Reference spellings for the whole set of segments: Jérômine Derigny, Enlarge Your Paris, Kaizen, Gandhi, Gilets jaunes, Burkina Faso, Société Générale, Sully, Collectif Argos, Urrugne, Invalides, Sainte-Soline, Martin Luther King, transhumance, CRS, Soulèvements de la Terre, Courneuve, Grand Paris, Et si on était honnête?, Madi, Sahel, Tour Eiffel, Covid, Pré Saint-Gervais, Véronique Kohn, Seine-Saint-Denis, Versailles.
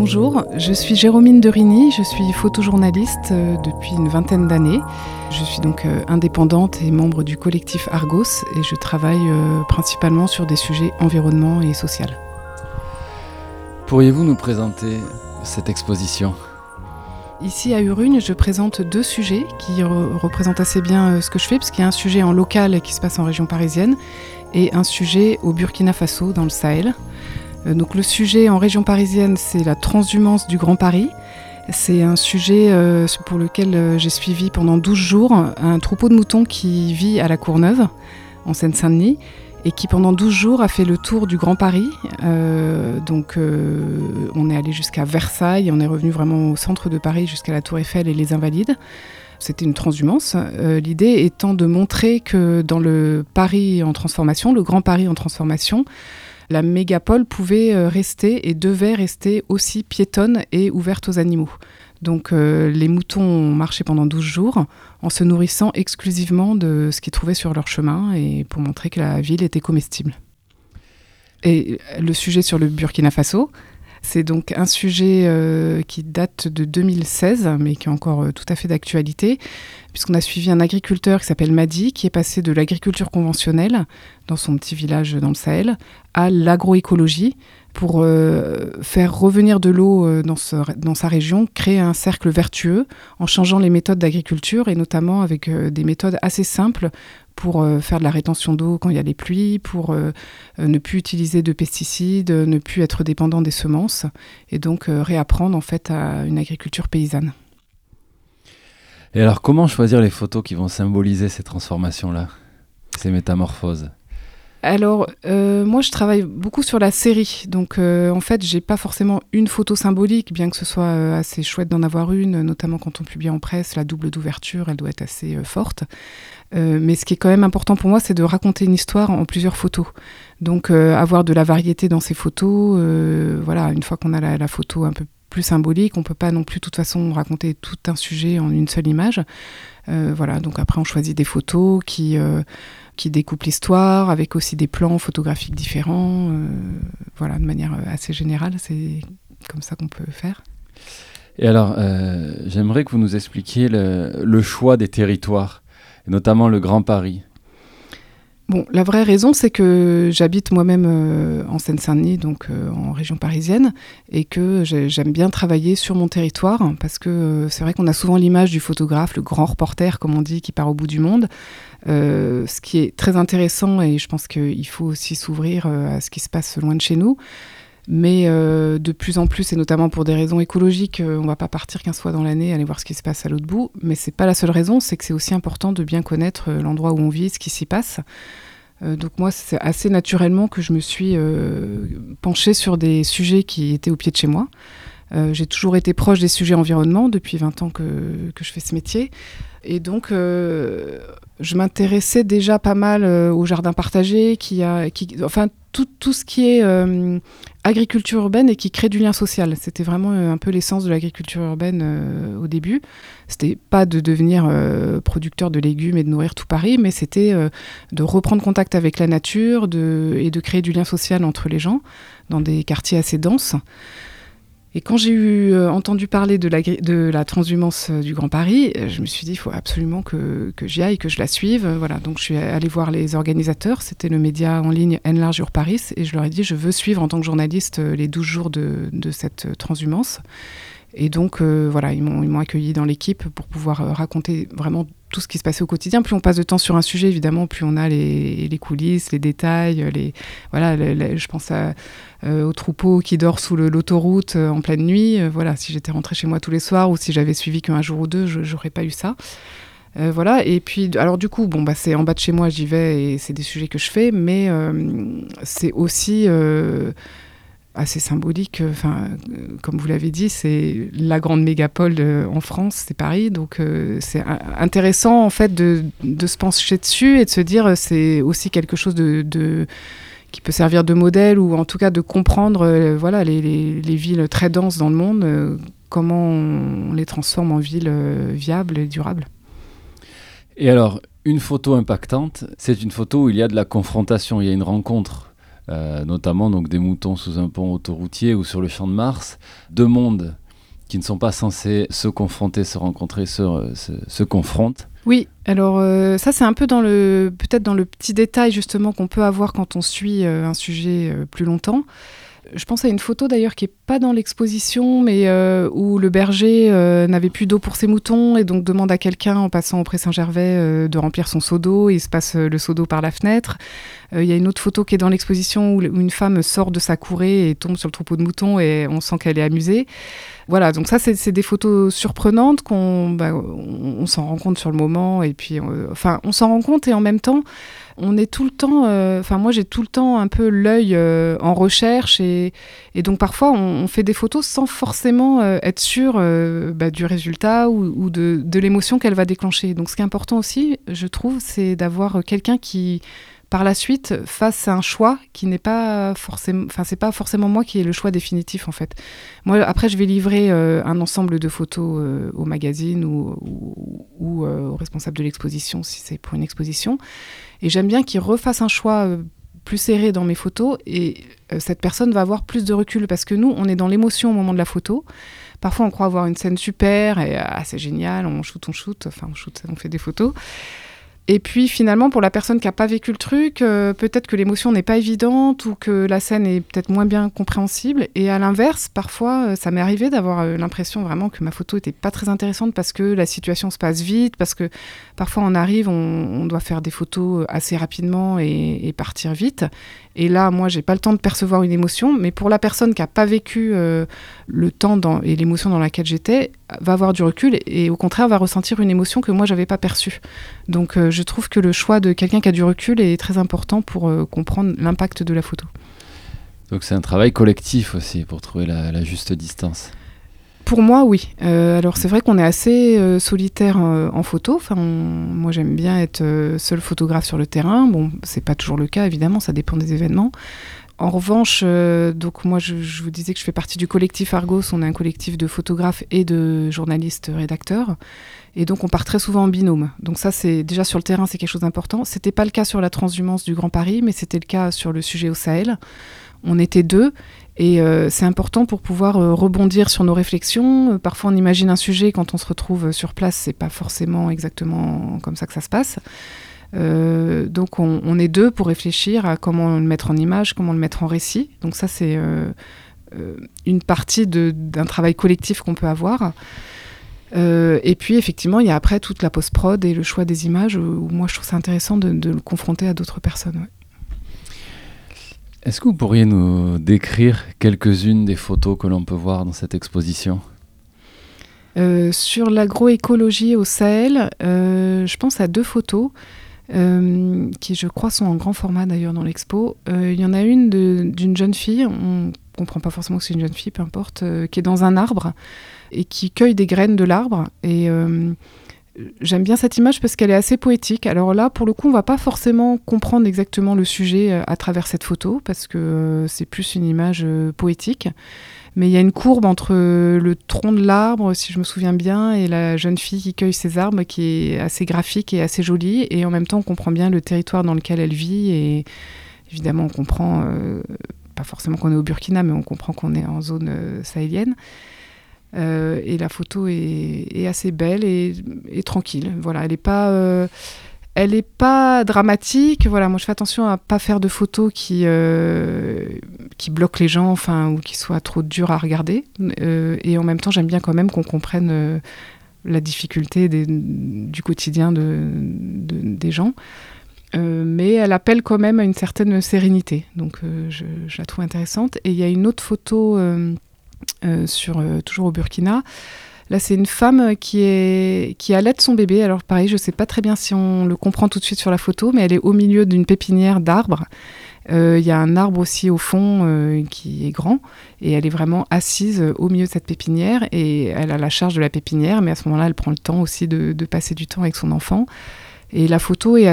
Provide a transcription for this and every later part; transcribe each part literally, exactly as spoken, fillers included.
Bonjour, je suis Jérômine Derigny, je suis photojournaliste depuis une vingtaine d'années. Je suis donc indépendante et membre du collectif Argos et je travaille principalement sur des sujets environnement et social. Pourriez-vous nous présenter cette exposition ? Ici à Urrugne, je présente deux sujets qui re- représentent assez bien ce que je fais, parce qu'il y a un sujet en local qui se passe en région parisienne et un sujet au Burkina Faso, dans le Sahel. Donc le sujet en région parisienne, c'est la transhumance du Grand Paris. C'est un sujet euh, pour lequel j'ai suivi pendant douze jours un troupeau de moutons qui vit à la Courneuve, en Seine-Saint-Denis, et qui pendant douze jours a fait le tour du Grand Paris. Euh, donc euh, on est allé jusqu'à Versailles, on est revenu vraiment au centre de Paris, jusqu'à la Tour Eiffel et les Invalides. C'était une transhumance, euh, l'idée étant de montrer que dans le Paris en transformation, le Grand Paris en transformation, la mégapole pouvait rester et devait rester aussi piétonne et ouverte aux animaux. Donc euh, les moutons ont marché pendant douze jours en se nourrissant exclusivement de ce qu'ils trouvaient sur leur chemin et pour montrer que la ville était comestible. Et le sujet sur le Burkina Faso, c'est donc un sujet euh, qui date de deux mille seize, mais qui est encore euh, tout à fait d'actualité, puisqu'on a suivi un agriculteur qui s'appelle Madi, qui est passé de l'agriculture conventionnelle, dans son petit village dans le Sahel, à l'agroécologie, pour euh, faire revenir de l'eau euh, dans, ce, dans sa région, créer un cercle vertueux, en changeant les méthodes d'agriculture, et notamment avec euh, des méthodes assez simples, pour faire de la rétention d'eau quand il y a des pluies, pour ne plus utiliser de pesticides, ne plus être dépendant des semences, et donc réapprendre en fait à une agriculture paysanne. Et alors, comment choisir les photos qui vont symboliser ces transformations-là, ces métamorphoses ? Alors, euh, moi je travaille beaucoup sur la série, donc euh, en fait j'ai pas forcément une photo symbolique, bien que ce soit euh, assez chouette d'en avoir une, notamment quand on publie en presse, la double d'ouverture, elle doit être assez euh, forte. Euh, mais ce qui est quand même important pour moi, c'est de raconter une histoire en plusieurs photos. Donc euh, avoir de la variété dans ces photos, euh, voilà, une fois qu'on a la, la photo un peu plus symbolique, on peut pas non plus de toute façon raconter tout un sujet en une seule image. Euh, voilà, donc après on choisit des photos qui, euh, qui découpent l'histoire, avec aussi des plans photographiques différents, euh, voilà, de manière assez générale, c'est comme ça qu'on peut faire. Et alors, euh, j'aimerais que vous nous expliquiez le, le choix des territoires, et notamment le Grand Paris. Bon, la vraie raison, c'est que j'habite moi-même euh, en Seine-Saint-Denis, donc euh, en région parisienne, et que j'aime bien travailler sur mon territoire, hein, parce que euh, c'est vrai qu'on a souvent l'image du photographe, le grand reporter, comme on dit, qui part au bout du monde. Euh, ce qui est très intéressant, et je pense qu'il faut aussi s'ouvrir euh, à ce qui se passe loin de chez nous. Mais euh, de plus en plus, et notamment pour des raisons écologiques, euh, on ne va pas partir quinze fois dans l'année aller voir ce qui se passe à l'autre bout. Mais ce n'est pas la seule raison, c'est que c'est aussi important de bien connaître euh, l'endroit où on vit, ce qui s'y passe. Euh, donc moi, c'est assez naturellement que je me suis euh, penchée sur des sujets qui étaient au pied de chez moi. Euh, j'ai toujours été proche des sujets environnement, depuis vingt ans que, que je fais ce métier. Et donc, euh, je m'intéressais déjà pas mal euh, au jardin partagé, qui a, qui, enfin, tout, tout ce qui est euh, agriculture urbaine et qui crée du lien social. C'était vraiment euh, un peu l'essence de l'agriculture urbaine euh, au début. C'était pas de devenir euh, producteur de légumes et de nourrir tout Paris, mais c'était euh, de reprendre contact avec la nature de, et de créer du lien social entre les gens dans des quartiers assez denses. Et quand j'ai eu euh, entendu parler de la, de la transhumance euh, du Grand Paris, je me suis dit il faut absolument que, que j'y aille, que je la suive. Voilà, donc je suis allée voir les organisateurs, c'était le média en ligne Enlarge Your Paris, et je leur ai dit je veux suivre en tant que journaliste euh, les douze jours de, de cette euh, transhumance. Et donc euh, voilà, ils m'ont, ils m'ont accueilli dans l'équipe pour pouvoir euh, raconter vraiment tout ce qui se passait au quotidien. Plus on passe de temps sur un sujet, évidemment, plus on a les, les coulisses, les détails. Les, voilà, les, les, je pense à, euh, au troupeau qui dort sous le, l'autoroute euh, en pleine nuit. Euh, voilà, si j'étais rentrée chez moi tous les soirs ou si j'avais suivi qu'un jour ou deux, je n'aurais pas eu ça. Euh, voilà, et puis, alors du coup, bon, bah, c'est en bas de chez moi, j'y vais et c'est des sujets que je fais, mais euh, c'est aussi... Euh, assez symbolique, enfin, euh, comme vous l'avez dit, c'est la grande mégapole de, en France, c'est Paris, donc euh, c'est un, intéressant en fait de, de se pencher dessus et de se dire c'est aussi quelque chose de, de, qui peut servir de modèle ou en tout cas de comprendre euh, voilà, les, les, les villes très denses dans le monde, euh, comment on les transforme en villes euh, viables et durables. Et alors, une photo impactante, c'est une photo où il y a de la confrontation, il y a une rencontre. euh, notamment donc, des moutons sous un pont autoroutier ou sur le Champ de Mars, deux mondes qui ne sont pas censés se confronter, se rencontrer, se, se, se confrontent. Oui, alors euh, ça c'est un peu dans le, peut-être dans le petit détail justement qu'on peut avoir quand on suit euh, un sujet euh, plus longtemps. Je pense à une photo d'ailleurs qui n'est pas dans l'exposition, mais euh, où le berger euh, n'avait plus d'eau pour ses moutons et donc demande à quelqu'un en passant au Pré Saint-Gervais euh, de remplir son seau d'eau, et il se passe le seau d'eau par la fenêtre. Il euh, y a une autre photo qui est dans l'exposition où une femme sort de sa courée et tombe sur le troupeau de moutons et on sent qu'elle est amusée. Voilà, donc ça c'est, c'est des photos surprenantes qu'on bah, on, on s'en rend compte sur le moment et puis euh, enfin on s'en rend compte et en même temps on est tout le temps, enfin euh, moi j'ai tout le temps un peu l'œil euh, en recherche et, et donc parfois on, on fait des photos sans forcément euh, être sûr euh, bah, du résultat ou, ou de, de l'émotion qu'elle va déclencher. Donc ce qui est important aussi, je trouve, c'est d'avoir quelqu'un qui par la suite face à un choix qui n'est pas forcément, enfin c'est pas forcément moi qui ai le choix définitif en fait. Moi après je vais livrer euh, un ensemble de photos euh, au magazine ou, ou, ou euh, au responsable de l'exposition si c'est pour une exposition, et j'aime bien qu'il refasse un choix euh, plus serré dans mes photos, et euh, cette personne va avoir plus de recul parce que nous on est dans l'émotion au moment de la photo. Parfois on croit avoir une scène super et ah, c'est génial, on shoot, on shoot, enfin on shoot, on fait des photos. Et puis finalement, pour la personne qui n'a pas vécu le truc, euh, peut-être que l'émotion n'est pas évidente ou que la scène est peut-être moins bien compréhensible. Et à l'inverse, parfois, euh, ça m'est arrivé d'avoir euh, l'impression vraiment que ma photo n'était pas très intéressante parce que la situation se passe vite, parce que parfois on arrive, on, on doit faire des photos assez rapidement et, et partir vite. Et là, moi, je n'ai pas le temps de percevoir une émotion, mais pour la personne qui n'a pas vécu euh, le temps dans, et l'émotion dans laquelle j'étais, va avoir du recul et, et au contraire va ressentir une émotion que moi, je n'avais pas perçue. Donc euh, je trouve que le choix de quelqu'un qui a du recul est très important pour euh, comprendre l'impact de la photo. Donc c'est un travail collectif aussi pour trouver la, la juste distance. Pour moi, oui. Euh, alors c'est vrai qu'on est assez euh, solitaire euh, en photo. Enfin, on, moi j'aime bien être euh, seul photographe sur le terrain. Bon, c'est pas toujours le cas évidemment, ça dépend des événements. En revanche, euh, donc moi je, je vous disais que je fais partie du collectif Argos. On est un collectif de photographes et de journalistes rédacteurs. Et donc on part très souvent en binôme. Donc ça c'est déjà sur le terrain, c'est quelque chose d'important. C'était pas le cas sur la transhumance du Grand Paris, mais c'était le cas sur le sujet au Sahel. On était deux. Et euh, c'est important pour pouvoir euh, rebondir sur nos réflexions. Euh, parfois, on imagine un sujet, quand on se retrouve sur place, c'est pas forcément exactement comme ça que ça se passe. Euh, donc, on, on est deux pour réfléchir à comment le mettre en image, comment le mettre en récit. Donc ça, c'est euh, euh, une partie de, d'un travail collectif qu'on peut avoir. Euh, et puis, effectivement, il y a après toute la post-prod et le choix des images, où moi, je trouve ça intéressant de, de le confronter à d'autres personnes, ouais. Est-ce que vous pourriez nous décrire quelques-unes des photos que l'on peut voir dans cette exposition ? Euh, sur l'agroécologie au Sahel, euh, je pense à deux photos euh, qui, je crois, sont en grand format d'ailleurs dans l'expo. Euh, il y en a une de, d'une jeune fille, on ne comprend pas forcément que c'est une jeune fille, peu importe, euh, qui est dans un arbre et qui cueille des graines de l'arbre. Et euh, j'aime bien cette image parce qu'elle est assez poétique. Alors là, pour le coup, on ne va pas forcément comprendre exactement le sujet à travers cette photo parce que c'est plus une image poétique. Mais il y a une courbe entre le tronc de l'arbre, si je me souviens bien, et la jeune fille qui cueille ses arbres qui est assez graphique et assez jolie. Et en même temps, on comprend bien le territoire dans lequel elle vit. Et évidemment, on comprend, euh, pas forcément qu'on est au Burkina, mais on comprend qu'on est en zone sahélienne. Euh, et la photo est, est assez belle et, et tranquille. Voilà, elle n'est pas, euh, elle est pas dramatique. Voilà, moi je fais attention à pas faire de photos qui euh, qui bloquent les gens, enfin ou qui soient trop dures à regarder. Euh, et en même temps, j'aime bien quand même qu'on comprenne euh, la difficulté des, du quotidien de, de, des gens. Euh, mais elle appelle quand même à une certaine sérénité. Donc euh, je, je la trouve intéressante. Et il y a une autre photo. Euh, Euh, sur, euh, toujours au Burkina. Là, c'est une femme qui, est, qui allaite son bébé. Alors pareil, je ne sais pas très bien si on le comprend tout de suite sur la photo, mais elle est au milieu d'une pépinière d'arbres. Il euh, y a un arbre aussi au fond euh, qui est grand, et elle est vraiment assise au milieu de cette pépinière, et elle a la charge de la pépinière, mais à ce moment-là, elle prend le temps aussi de, de passer du temps avec son enfant. Et la photo est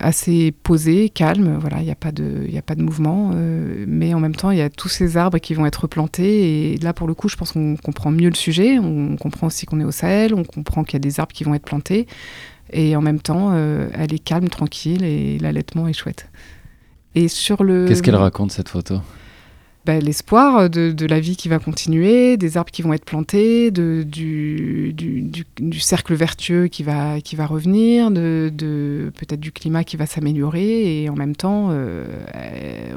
assez posée, calme, voilà, il n'y a pas de, il n'y a pas de mouvement, euh, mais en même temps, il y a tous ces arbres qui vont être plantés, et là, pour le coup, je pense qu'on comprend mieux le sujet, on comprend aussi qu'on est au Sahel, on comprend qu'il y a des arbres qui vont être plantés, et en même temps, euh, elle est calme, tranquille, et l'allaitement est chouette. Et sur le... Qu'est-ce qu'elle raconte, cette photo ? Bah, l'espoir de, de la vie qui va continuer, des arbres qui vont être plantés, de, du, du, du, du cercle vertueux qui va, qui va revenir, de, de, peut-être du climat qui va s'améliorer. Et en même temps, euh,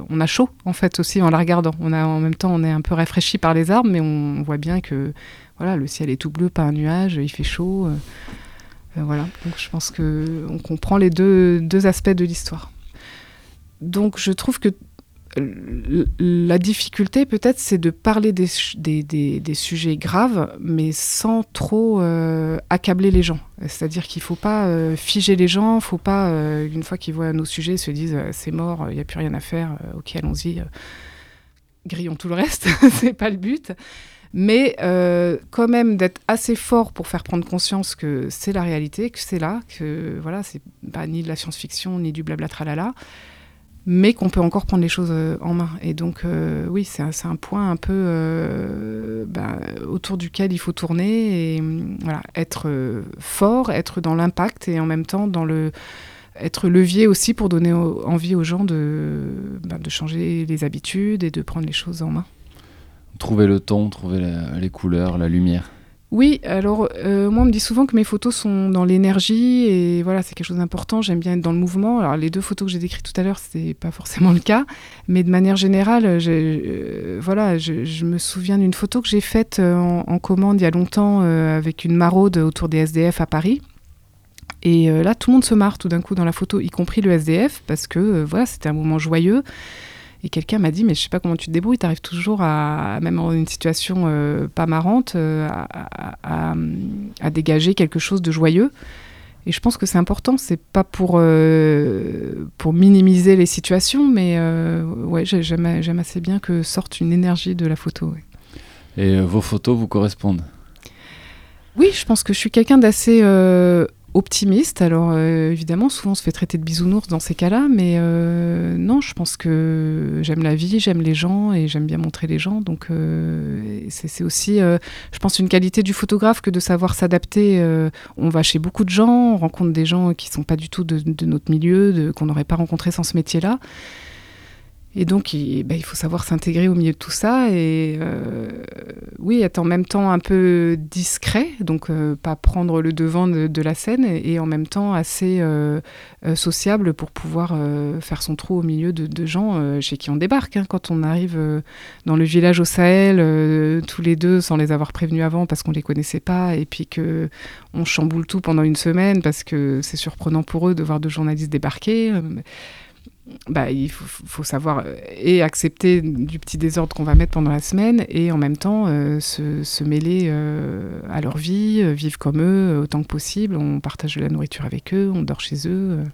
on a chaud en fait aussi en la regardant. On a, en même temps, on est un peu rafraîchi par les arbres, mais on, on voit bien que voilà, le ciel est tout bleu, pas un nuage, il fait chaud. Euh, euh, voilà. Donc je pense qu'on comprend les deux, deux aspects de l'histoire. Donc je trouve que la difficulté, peut-être, c'est de parler des, des, des, des sujets graves, mais sans trop euh, accabler les gens. C'est-à-dire qu'il ne faut pas euh, figer les gens, il ne faut pas, euh, une fois qu'ils voient nos sujets, ils se disent euh, « c'est mort, il n'y a plus rien à faire, euh, ok, allons-y, euh, grillons tout le reste », ce n'est pas le but. Mais euh, quand même d'être assez fort pour faire prendre conscience que c'est la réalité, que c'est là, que voilà, c'est pas ni de la science-fiction, ni du blabla tralala, mais qu'on peut encore prendre les choses en main. Et donc, euh, oui, c'est un, c'est un point un peu euh, ben, autour duquel il faut tourner, et voilà, être euh, fort, être dans l'impact, et en même temps dans le, être levier aussi pour donner au, envie aux gens de, ben, de changer les habitudes et de prendre les choses en main. Trouver le ton, trouver la, les couleurs, la lumière. Oui, alors euh, moi on me dit souvent que mes photos sont dans l'énergie, et voilà, c'est quelque chose d'important, j'aime bien être dans le mouvement. Alors les deux photos que j'ai décrites tout à l'heure, c'est pas forcément le cas, mais de manière générale, j'ai, euh, voilà, je, je me souviens d'une photo que j'ai faite en, en commande il y a longtemps euh, avec une maraude autour des S D F à Paris. Et euh, là tout le monde se marre tout d'un coup dans la photo, y compris le S D F, parce que euh, voilà, c'était un moment joyeux. Et quelqu'un m'a dit, mais je sais pas comment tu te débrouilles, t'arrives toujours à, même en une situation euh, pas marrante, euh, à, à, à dégager quelque chose de joyeux. Et je pense que c'est important, c'est pas pour, euh, pour minimiser les situations, mais euh, ouais, j'aime, j'aime assez bien que sorte une énergie de la photo. Ouais. Et vos photos vous correspondent ? Oui, je pense que je suis quelqu'un d'assez... Euh, optimiste. Alors euh, évidemment, souvent on se fait traiter de bisounours dans ces cas-là, mais euh, non, je pense que j'aime la vie, j'aime les gens et j'aime bien montrer les gens. Donc euh, c'est, c'est aussi, euh, je pense, une qualité du photographe que de savoir s'adapter. Euh, on va chez beaucoup de gens, on rencontre des gens qui ne sont pas du tout de, de notre milieu, de, qu'on n'aurait pas rencontré sans ce métier-là. Et donc, il, ben, il faut savoir s'intégrer au milieu de tout ça et, euh, oui, être en même temps un peu discret, donc euh, pas prendre le devant de, de la scène, et, et en même temps assez euh, euh, sociable pour pouvoir euh, faire son trou au milieu de, de gens euh, chez qui on débarque. Hein, quand on arrive euh, dans le village au Sahel, euh, tous les deux, sans les avoir prévenus avant parce qu'on les connaissait pas, et puis qu'on chamboule tout pendant une semaine parce que c'est surprenant pour eux de voir deux journalistes débarquer... Euh, Bah, il faut, faut savoir et accepter du petit désordre qu'on va mettre pendant la semaine, et en même temps euh, se, se mêler euh, à leur vie, euh, vivre comme eux autant que possible. On partage de la nourriture avec eux, on dort chez eux. Il euh.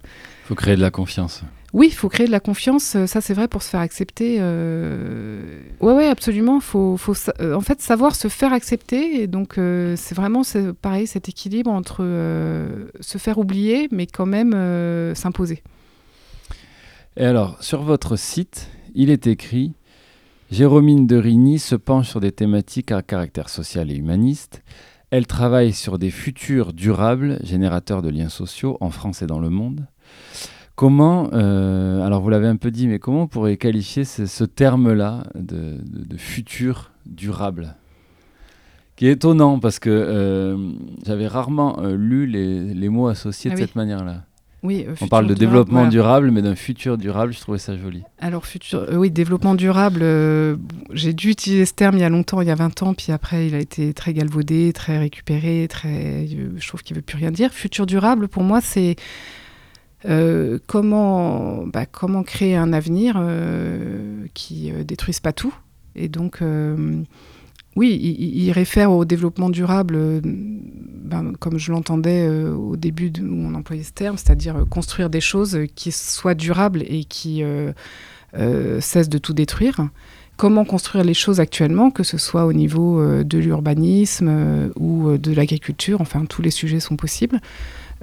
faut créer de la confiance. Oui, il faut créer de la confiance, ça c'est vrai, pour se faire accepter. Euh... Oui, ouais, absolument, il faut, faut sa- en fait, savoir se faire accepter. Et donc euh, c'est vraiment c'est, pareil, cet équilibre entre euh, se faire oublier mais quand même euh, s'imposer. Et alors, sur votre site, il est écrit « Jérômine Derigny se penche sur des thématiques à caractère social et humaniste. Elle travaille sur des futurs durables, générateurs de liens sociaux en France et dans le monde. » Comment, euh, alors vous l'avez un peu dit, mais comment on pourrait qualifier ce, ce terme-là de, de, de futur durable ? Qui est étonnant, parce que euh, j'avais rarement euh, lu les, les mots associés ah de oui. cette manière-là. Oui, euh, on parle de durable, développement voilà. durable, mais d'un futur durable, je trouvais ça joli. Alors, futur, euh, oui, développement durable, euh, j'ai dû utiliser ce terme il y a longtemps, il y a vingt ans, puis après, il a été très galvaudé, très récupéré, très, euh, je trouve qu'il ne veut plus rien dire. Futur durable, pour moi, c'est euh, comment, bah, comment créer un avenir euh, qui ne euh, détruise pas tout. Et donc... Euh, Oui, il, il réfère au développement durable, ben, comme je l'entendais euh, au début de, où on employait ce terme, c'est-à-dire euh, construire des choses qui soient durables et qui euh, euh, cessent de tout détruire. Comment construire les choses actuellement, que ce soit au niveau euh, de l'urbanisme euh, ou euh, de l'agriculture, enfin tous les sujets sont possibles,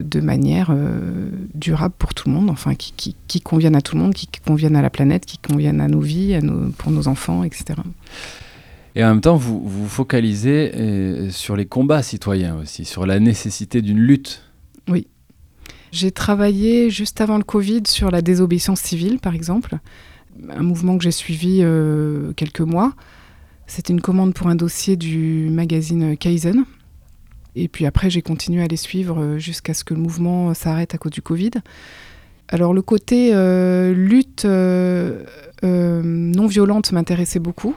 de manière euh, durable pour tout le monde, enfin qui, qui, qui conviennent à tout le monde, qui conviennent à la planète, qui conviennent à nos vies, à nos, pour nos enfants, et cetera. Et en même temps, vous vous focalisez sur les combats citoyens aussi, sur la nécessité d'une lutte. Oui. J'ai travaillé juste avant le Covid sur la désobéissance civile, par exemple, un mouvement que j'ai suivi euh, quelques mois. C'était une commande pour un dossier du magazine Kaizen. Et puis après, j'ai continué à les suivre jusqu'à ce que le mouvement s'arrête à cause du Covid. Alors le côté euh, lutte euh, euh, non violente m'intéressait beaucoup.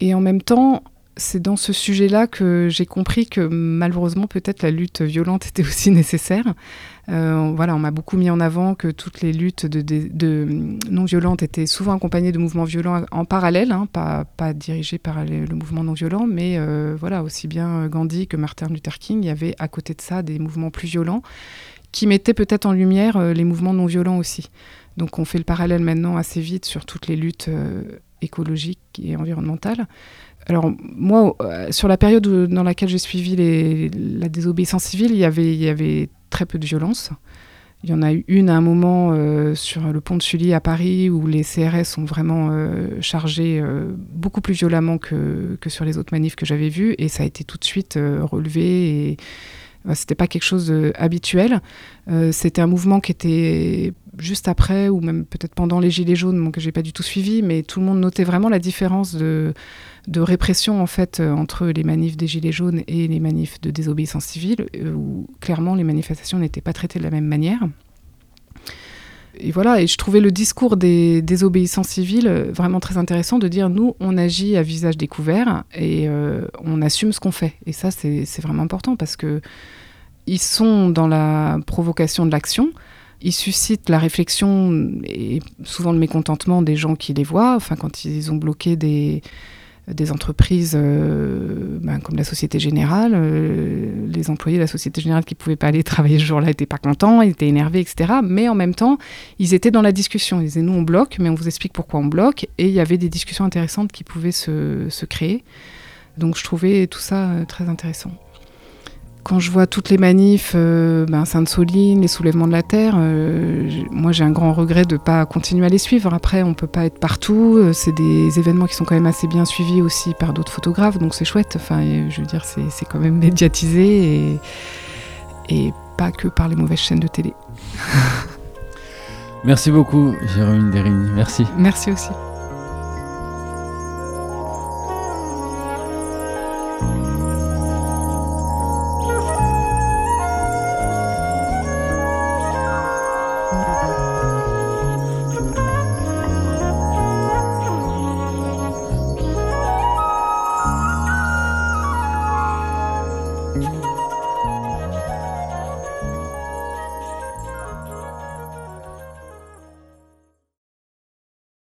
Et en même temps, c'est dans ce sujet-là que j'ai compris que malheureusement, peut-être la lutte violente était aussi nécessaire. Euh, voilà, on m'a beaucoup mis en avant que toutes les luttes de, de, de non violentes étaient souvent accompagnées de mouvements violents en parallèle, hein, pas, pas dirigés par le mouvement non violent, mais euh, voilà, aussi bien Gandhi que Martin Luther King, il y avait à côté de ça des mouvements plus violents qui mettaient peut-être en lumière euh, les mouvements non violents aussi. Donc on fait le parallèle maintenant assez vite sur toutes les luttes euh, écologiques et environnementales. Alors moi, euh, sur la période où, dans laquelle j'ai suivi les, la désobéissance civile, il y avait, il y avait très peu de violence. Il y en a eu une à un moment euh, sur le pont de Sully à Paris où les C R S ont vraiment euh, chargé euh, beaucoup plus violemment que, que sur les autres manifs que j'avais vus, et ça a été tout de suite euh, relevé et bah, c'était pas quelque chose d'habituel. Euh, c'était un mouvement qui était juste après ou même peut-être pendant les Gilets jaunes, bon, que j'ai pas du tout suivi, mais tout le monde notait vraiment la différence de, de répression en fait entre les manifs des Gilets jaunes et les manifs de désobéissance civile, où clairement les manifestations n'étaient pas traitées de la même manière. Et voilà, et je trouvais le discours des désobéissants civils vraiment très intéressant, de dire nous, on agit à visage découvert et euh, on assume ce qu'on fait. Et ça, c'est, c'est vraiment important parce que ils sont dans la provocation de l'action. Ils suscitent la réflexion et souvent le mécontentement des gens qui les voient. Enfin, quand ils ont bloqué des, des entreprises euh, ben, comme la Société Générale, euh, les employés de la Société Générale qui ne pouvaient pas aller travailler ce jour-là n'étaient pas contents, ils étaient énervés, et cetera. Mais en même temps, ils étaient dans la discussion. Ils disaient « nous, on bloque, mais on vous explique pourquoi on bloque ». Et il y avait des discussions intéressantes qui pouvaient se, se créer. Donc je trouvais tout ça très intéressant. Quand je vois toutes les manifs, euh, ben Sainte-Soline, les Soulèvements de la Terre, euh, moi j'ai un grand regret de ne pas continuer à les suivre. Après, on ne peut pas être partout. C'est des événements qui sont quand même assez bien suivis aussi par d'autres photographes, donc c'est chouette. Enfin, je veux dire, c'est, c'est quand même médiatisé et, et pas que par les mauvaises chaînes de télé. Merci beaucoup, Jérômine Derigny. Merci. Merci aussi.